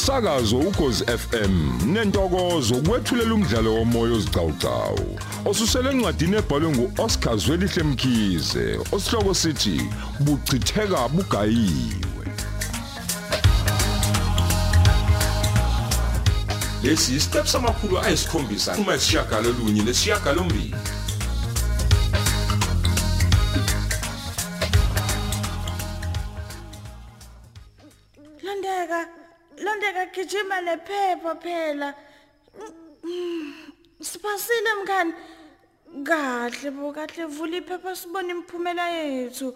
Umsakazo uKhozi FM nentokozo kwethulela umdlalo womoya ozigcawugcawu osusele encwadini ebhalwe nguOscar Zwelihle Mkhize osihloko sithi buchitheka bugayiwe. Lesi isiqephu samakhulu ayisikhombisa uma isishagalolunye nesishagalombili. Londeka gijima nephepha phela. Sipasile mngani. Kahle bo kahle vula iphepha sibone imphumela yethu.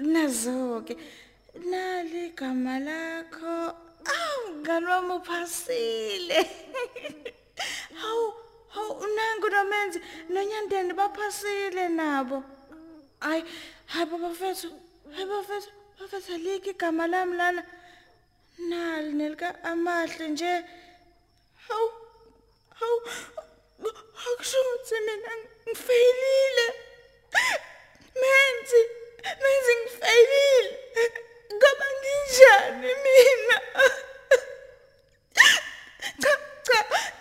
Nazoke. Nali igama lakho. Awu mngani wami uphasile. Hawu nangu noMenzi noNyandeni baphasile nabo. Hayi bafethu. Bafethu liki igama lami lana. Nali nelika amahle nje. Akusho ukuthi mina ngifeyilile. Menzi ngifeyilile. Ngoba nginjani mina?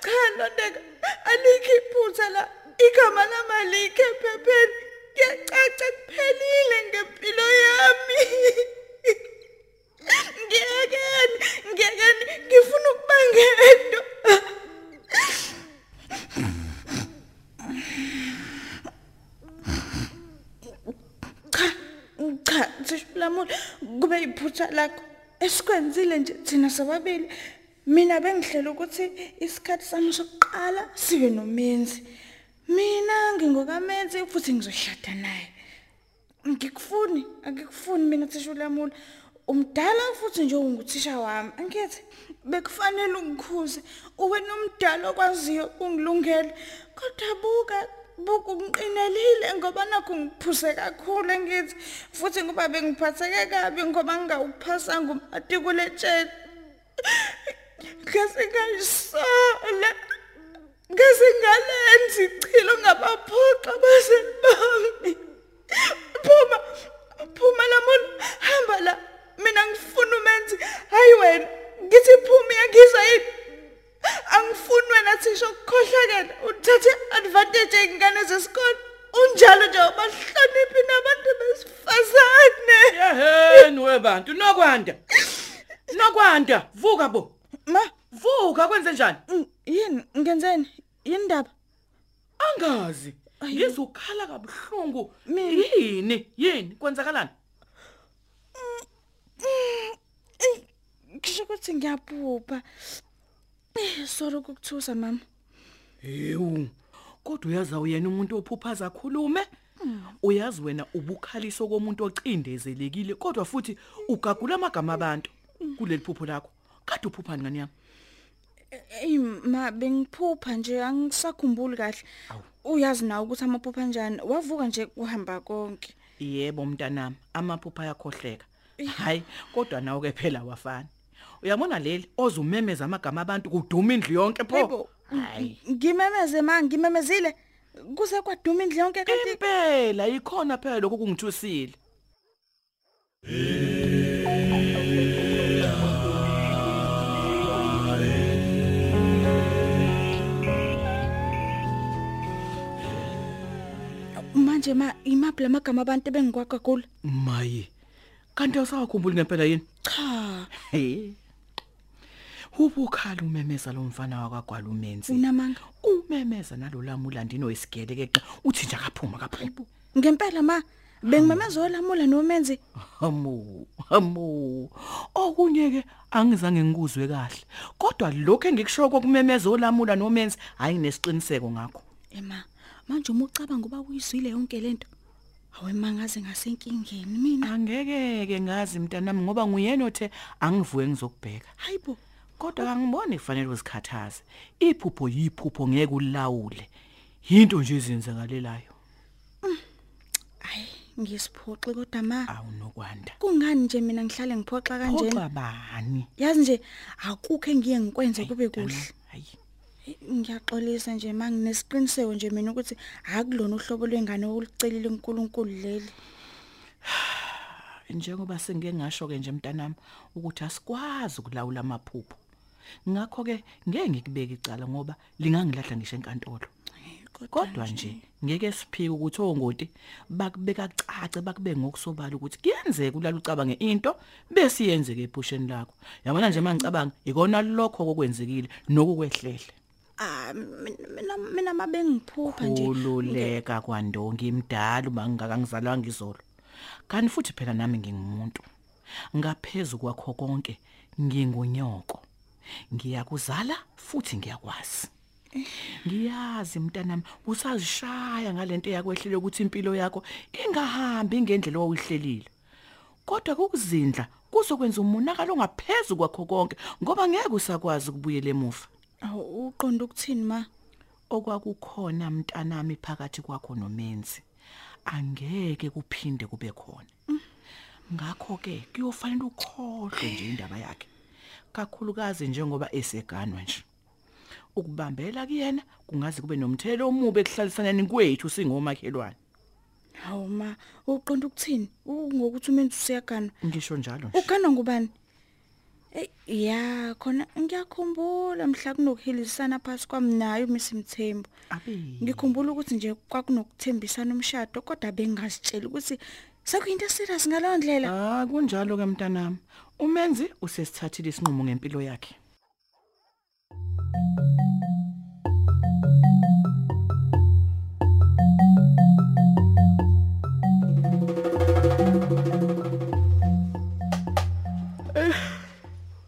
Cha Nondeka, alikho iphutha la. Igama lami alikho ephepheni. Ngiyacaca kuphelile ngempilo yami. Ngiyakani ngifuna ukubangendo. Cha sishlamule kube iphutha lakho esikwenzile nje thina sobabili. Mina bengihlela ukuthi isikhathi sami sokuqala sibe noMenzi. Mina ngingokaMenzi futhi ngizoshada naye. Ngikufuni mina sishlamule. Umdala futhi nje unguthisha wami angithi bekufanele ungikhuze uwe nomdala okwaziyo ungilungele kodwa buka ungiqinelile ngoba nakho ngiphuse kakhulu angithi futhi ngoba bengiphatheke kabi ngoba ngingawuphasanga umatikulentsheni ngase ngalenzi ichilo ngabaphoqa base bami phuma lamona hamba la. Mina ngifuna uMenzi hayi wena ngithi phuma yakhiza yini angifuni wena thisho ukukhohlakela uthathe advantage engane zesikole unjalo nje bahloniphi nabantu besifazane yeheni webantu nokwanda vuka bo ma vuka kwenze njani yini ngenzeni yini ndaba angazi ngizokhala kabuhlungu yini kwenzakalani ngisho ukuthi ngiyabhupha. Sorry ukukuthusa mama. Ewu. Kodwa uyazi uyena umuntu ophupha zakhulume? Uyazi wena ubukhaliso komuntu ocindezelekile kodwa futhi ugagula amagama abantu kuleli phupho lakho. Kade uphupha ngani yami? Ma bengiphupha nje angisakhumbuli kahle. Uyazi nawe ukuthi amaphupha kanjani? Wavuka nje uhamba konke. Yebo mntanami, amaphupha ayakhohleka. Hayi kodwa nawo ke phela wafana. Uyabona leli ozumemeza amagama abantu kuduma indlu yonke pho. Hayi ngimemeze ngimemezile kuze kwaduma indlu yonke kanti phela ikhona phela lokho kungithusile. Manje imaphi lamagama abantu bengikwakha kulo? Maye kanti awusakhumbuli ngempela yini? Cha. Hey. Ubukhala umemeza lo mfana wakwaGwala uMenzi. Unamanga. Umemeza nalolamula ndino isigele keqa uthi nje akaphuma kaphepho. Ngempela ma bengimemeza olamula noMenzi. Hamu. Okunyeke angizange ngikuzwe kahle. Kodwa lokho engikusho kokumemeza olamula noMenzi hayi nesiqiniseko ngakho. Ema manje umucabanga uba uyizwile yonke lento. Hawe mangaze ngasenkingeni mina angeke ngazi mntanami ngoba nguyena othe angivuke ngizokubheka. Hayibo kodwa angiboni kufanele uzikhathaze. Iphupho yiphupho ngeke ulawule. Into nje izenzakalelayo. Hayi ngisiphoxe kodwa ma awunokwanda. Kungani nje mina ngihlale ngiphoxa kanje? Phoxa bani? Yazi nje akukho engiye ngikwenze kube kuhle. Hayi ngiyaxolisa nje manginesiqiniseko nje mina ukuthi akulona uhlobo lwengane olucelile uNkulunkulu leli. njengoba sengike ngasho-ke nje mntanami ukuthi asikwazi ukulawula amaphupho. Ngakho-ke ngeke ngikubeke icala ngoba lingangilahla ngisho enkantolo. Kodwa nje ngeke siphike ukuthi ongoti bakubeka cace bakube ngokusobala ukuthi kuyenzeka ulala ucabange into bese iyenzeke ephusheni lakho. Yabona nje mangicabanga ikona lokho kokwenzekile nokukwehlele. Mina mabengiphupha nje ululeka kwandonga imdala bangaka ngizalwa ngizolo. Kanti futhi phela nami ngingumuntu. Ngaphezulu kwakho konke ngingonyoko. Ngiyakuzala futhi ngiyakwazi. Ngiyazi mntanami usazishaya ngalento yakwehlele ukuthi impilo yakho ingahambi ngendlela oyihlelile. Kodwa kokuzindla kuzokwenza umonakalo ongaphezulu kwakho konke ngoba ngeke usakwazi ukubuyela emuva. Uqonda ukuthini ma? Okwakukhona mntanami phakathi kwakho noMenzi angeke kuphinde kube khona. Ngakho ke kuyofanele ukhohle nje indaba yakhe. Kakhulukazi njengoba eseganwa nje. Ukubambela kuyena kungaze kube nomthelo omubi ekuhlalisaneni kwethu singomakhelwane. Hawu ma, uqonda ukuthini? Ngokuthi uMenzi useyagana. Ngisho njalo nje. Ugana ngubani? Ya khona ngiyakhumbula mhla kunokuhilisana phasi kwami nayo uMsimthembu. Ngikhumbula ukuthi nje kwakunokuthembisana umshado kodwa bengazitshela ukuthi sekuyinto serious ngalo ndlela. Kunjalo ke mntanami. uMenzi usesithathile isinqumo ngempilo yakhe.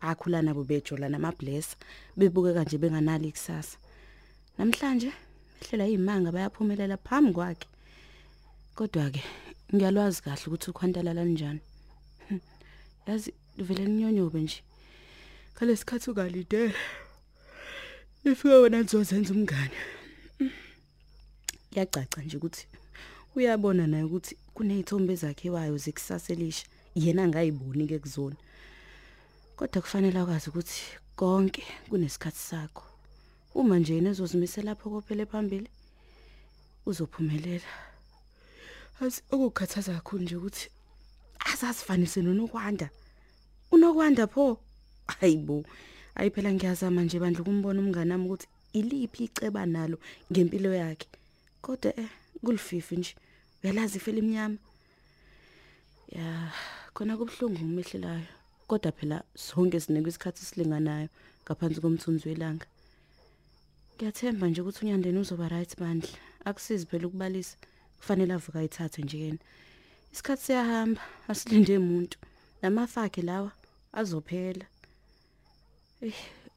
Akhula nabo bejola namabless bebukeka nje benganali ikusasa. Namhlanje behlela izimanga bayaphumelela phambi kwakhe. Kodwa ke ngiyalwazi kahle ukuthi ukhwantala lanjani. Yazi uvele ninyonyobe nje. Khale sikhathu kalide. Ifike wena nizozenza umngane. Yacaca nje ukuthi uyabona naye ukuthi kunezithombe zakhe wayo zikusaselisha yena angayiboni ke kuzona. Kodwa kufanele ukwazi ukuthi konke kunesikhathi sakho. Uma nje nezozimisela lapho kophele phambili uzophumelela. Azokukhathaza kakhulu nje ukuthi asasifanise nonokwanda. Unokwanda pho? Hayibo. Ayiphela ngiyazama nje bandla ukumbona umngane nami ukuthi iliphi iceba nalo ngempilo yakhe. Kodwa kulififi nje. Uyalazi ifele emnyama. Ya, khona kubhlungu umehlelayo. Kodwa phela sonke sinikwe isikhathi silinganayo ngaphansi komthunzi welanga. Ngiyathemba nje ukuthi uNyandeni uzoba right bandla. Akusizi phela ukubalisa. Kufanele avuka ithathe nje yena. Isikhathi siyahamba, asilinde umuntu. Namafakhe lawa azophela.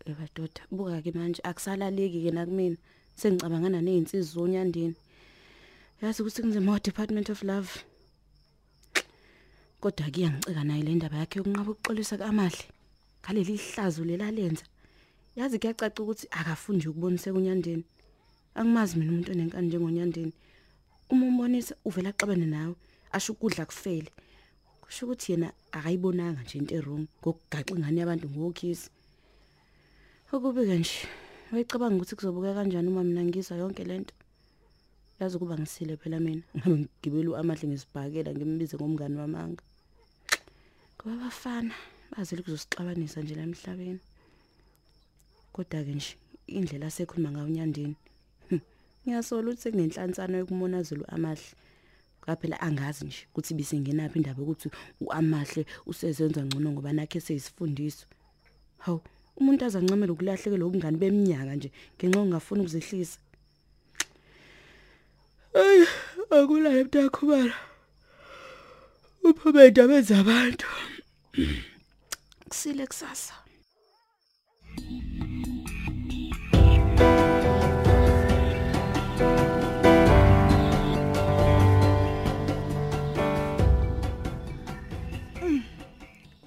Ebadoda, buka ke manje akusalaleki ke nakumina. Sengicabangana nezinsizwa zoNyandeni. Yazi ukuthi kunzima department of love. Kodwa ke ngicika naye le ndaba yakhe yokunqaba ukuxolisa kaMahle. Ngaleli hlazo lelalenza. Yazi kuyacaca ukuthi akafundi ukubonise kuNyandeni. Angimazi mina umuntu onenkani njengoNyandeni. Uma umbonisa uvela xabane nawe asho ukudla kufele. Kusho ukuthi yena akayibonanga nje into errong ngokugaxa ingane yabantu ngokhisi. Ukubika nje wayicabanga ukuthi kuzobuka kanjani uma mina ngizwa yonke lento. Yazi kuba ngisile phela mina ngabe ngigibela uAmahle ngisibhakela ngimbize ngomngane wamanga. Kuba bafana bazile kuzosixabanisa nje lamhlabeni. Kodwa ke nje indlela asekhuluma ngayo uNyandeni. Ngiyasola ukuthi kunenhlantsana yokumonazela uAmahle. Kaphela angazi nje ukuthi bisengenaphi indaba ukuthi uAmahle usezenza ngcono ngoba nakhe seyisifundiswa. Haw, umuntu azancamela ukulahlekelwa ubungane beminyaka nje ngenxa ongafuna ukuzehlisa. Ay, akulaye mntakhubala. Uphume indaba zabantu. Kusile kusasa.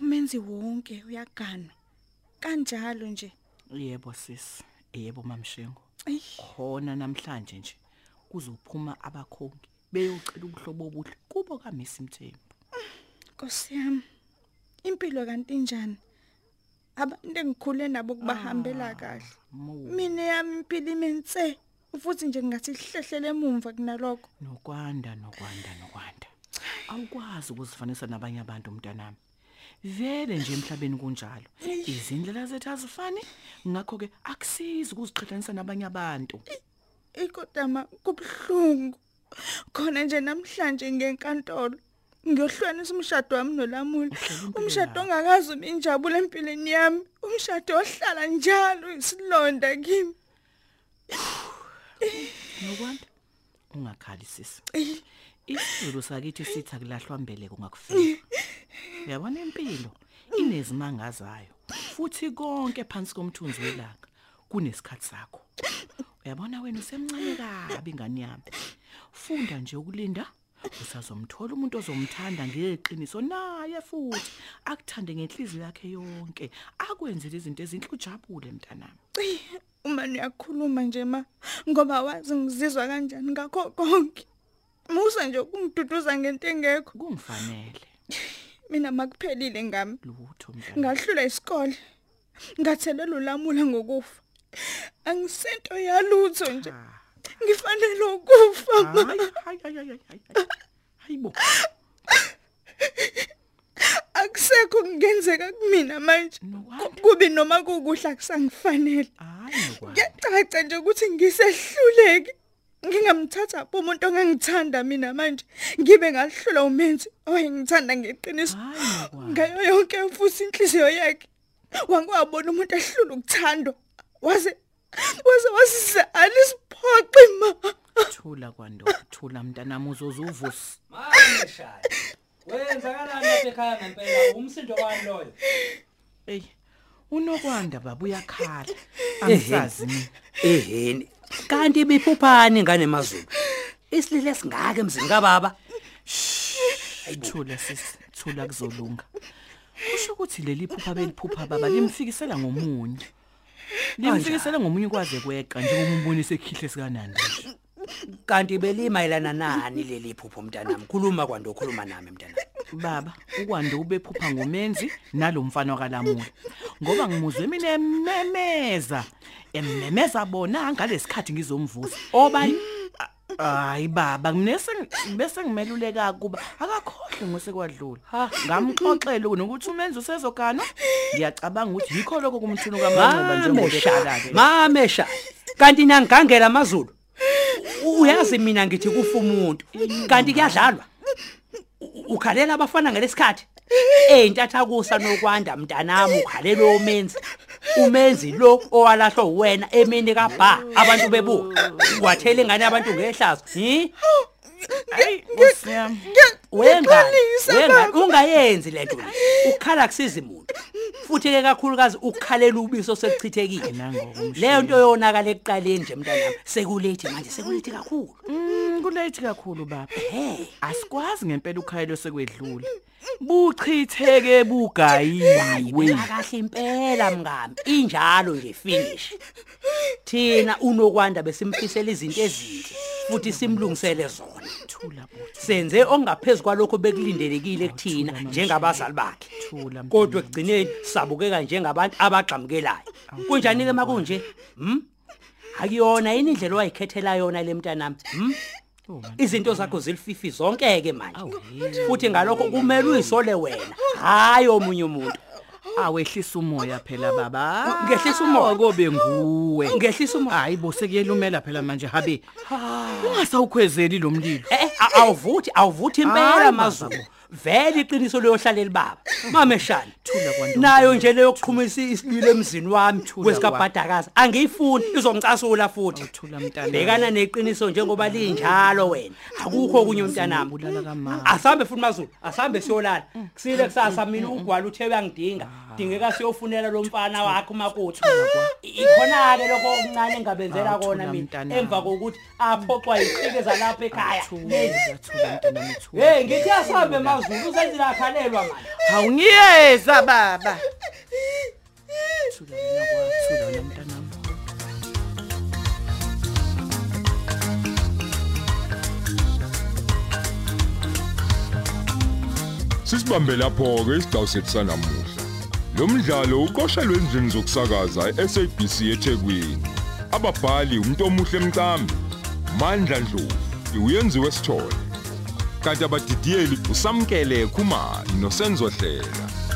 uMenzi wonke konke uyaganwa. Kanjalo nje. Yebo sisi, yebo mamshengo. Khona namhlanje nje kuzophuma abakhongi beyocela umhlobo obuhle kubo kaMisi Mthembu. Nkosi yami. Impilo kanti njani? Abantu engikhule nabo kubahambela kahle. Mina yami impilo imenze futhi nje ngathi ihlehlele emumva kunalokho. Nokwanda. Awukwazi ukuzifanisa nabanye abantu mntanami. Vele nje emhlabeni kunjalo. Izindlela zethu azifani, ngakho ke akusizi ukuziqhathanisa nabanye abantu. Ikodama kubhlungu. Khona nje namhlanje ngenkantolo. Ngiyohlwanisa umshado wami noLamuli. Umshado ongakazi injabulo empilweni yami. Umshado ohlala njalo isilonda kimi. Nokwanda ungakhali sisi. Isizulu sakithi sitha kulahlwa mbeleko ngakufika. Uyabona impilo inezimangazayo futhi konke phansi komthunzi welanga kunesikhatsi sakho. Uyabona wena usemncane kabi ingane yami. Funda nje ukulinda usazomthola umuntu ozomthanda ngeqiniso naye futhi akuthande ngenhliziyo yakhe yonke akwenzele izinto ezinhle ujabule mntanami. Uma niyakhuluma nje ma ngoba wazi ngizizwa kanjani ngakho konke. Musa nje ukungiduduza ngento engekho kungifanele. Mina makuphelile ngami lutho mntana. Ngahlula isikole. Ngathelela uLamula ngokufa. Angisento yalutho nje. Ngifanele ukufa. Hayibo. Akusekho kungenzeka kumina manje. Kubi noma kukuhla kusangifanele. Ngiyacaca nje ukuthi ngisehluleke. Ngingamthatha umuntu ongangithanda mina manje ngibe ngahlula uMenzi oyengithanda ngeqiniso ngayo yonke mfusi inhliziyo yakhe wangwabona umuntu ehlula ukuthanda waze alisiphoqi ma thula kwando thula mntana muzoza uvusi manje shaya wenza kanani ekhaya ngempela umsindo wani loyo hey unokwanda baba uyakhala angisazi mina eheni kanti biphuphani ngane mazulu isilile singaka emzini kababa ayithula sisi thula kuzolunga usho ukuthi leli phupha beliphupha baba limfikisela ngomunye kwaze kweqa nje umbonise ekhihle sikanandi kanti belimayelana nani leli phupho mntanami khuluma kwando khuluma nami mntanami baba ukwanda ubephupha ngoMenzi nalomfana kaLamuli ngoba ngimuzwe mina ememeza bona ngalesikhathi ngizomvusa obani hayi baba nginese bese ngimeluleka kuba akakhohle ngosekwadlula ngamxoxela ukuthi uMenzi usezogana ngiyacabanga ukuthi yikho lokho kumthunu kaMama njengokuhlala ke mamesha kanti nangangela amazulu uyazi mina ngithi kufa umuntu kanti kuyadlalwa ukhalela abafana ngalesikhathi intatha kusa nokwanda mntanami ukhalela uMenzi uMenzi lo owalahlwa wena emini kabha abantu bebuka wathela ingane abantu ngehlazo hayi usiyami wenga ungayenzi lento ukhala kusiza umuntu futhi ke kakhulukazi ukhalela ubiso sekuchithekile leyo nto yonakala ekuqaleni nje mntanami sekulate manje sekulate kakhulu kulate kakhulu baba asikwazi ngempela ukhayelo sekwedlula buchitheke bugayiwe kahle impela mngami injalo nje finish thina unokwanda besimfisela izinto ezinhle futhi simlungisele zona thula senze ongaphezulu kwalokho bekulindelekile kuthina njengabazali bakhe kodwa ekugcineni sabukeka njengabantu abagxamukelayo kunjani ke makunje akuyona yini indlela owayikhethela yona le mntanami izinto zakho zilififi zonke ke manje futhi ngalokho kumele uyisole wena hayi omunye umuntu awehlisa umoya phela baba ngehlisa umoya kobe nguwe ngehlisa umoya hayibo sekuyelumela phela manje habe ungasawukhwezeli lo mlilo awuvuthi impela mazulu vele iqiniso loyohlalela baba mameshana thula kwandona nayo nje leyo kuqhumisa isililo emzini wami wesikabhadakazi angiyifuni izongicasula futhi thula mntana bekana neqiniso njengoba linjalo wena akukho okunye umntanami asambe futhi mazulu asambe siyolala kusile kusasa mina ugwala uthe uyangidinga dingeka siyofunela lo mfana wakhe umakoti ikhona ke lokho okuncane engabenzela kona mina emva kokuthi aphoxwa iqhikeza lapha ekhaya ngithi asambe mazulu uzenzela khalelwa manje awungiyeza baba wathula wena kwathula nomntana wami. Sisibambe lapho ke isidawusetsa namuhla. Lo mdlalo uqoshelwe endlini zokusakaza eSABC eThekwini. Ababhali uMntomuhle Mcambi, Mandla Ndlovu, uyenziwe Sithole. Kanti abadidiyeli uSamkele Khumalo noSenzo Hlela.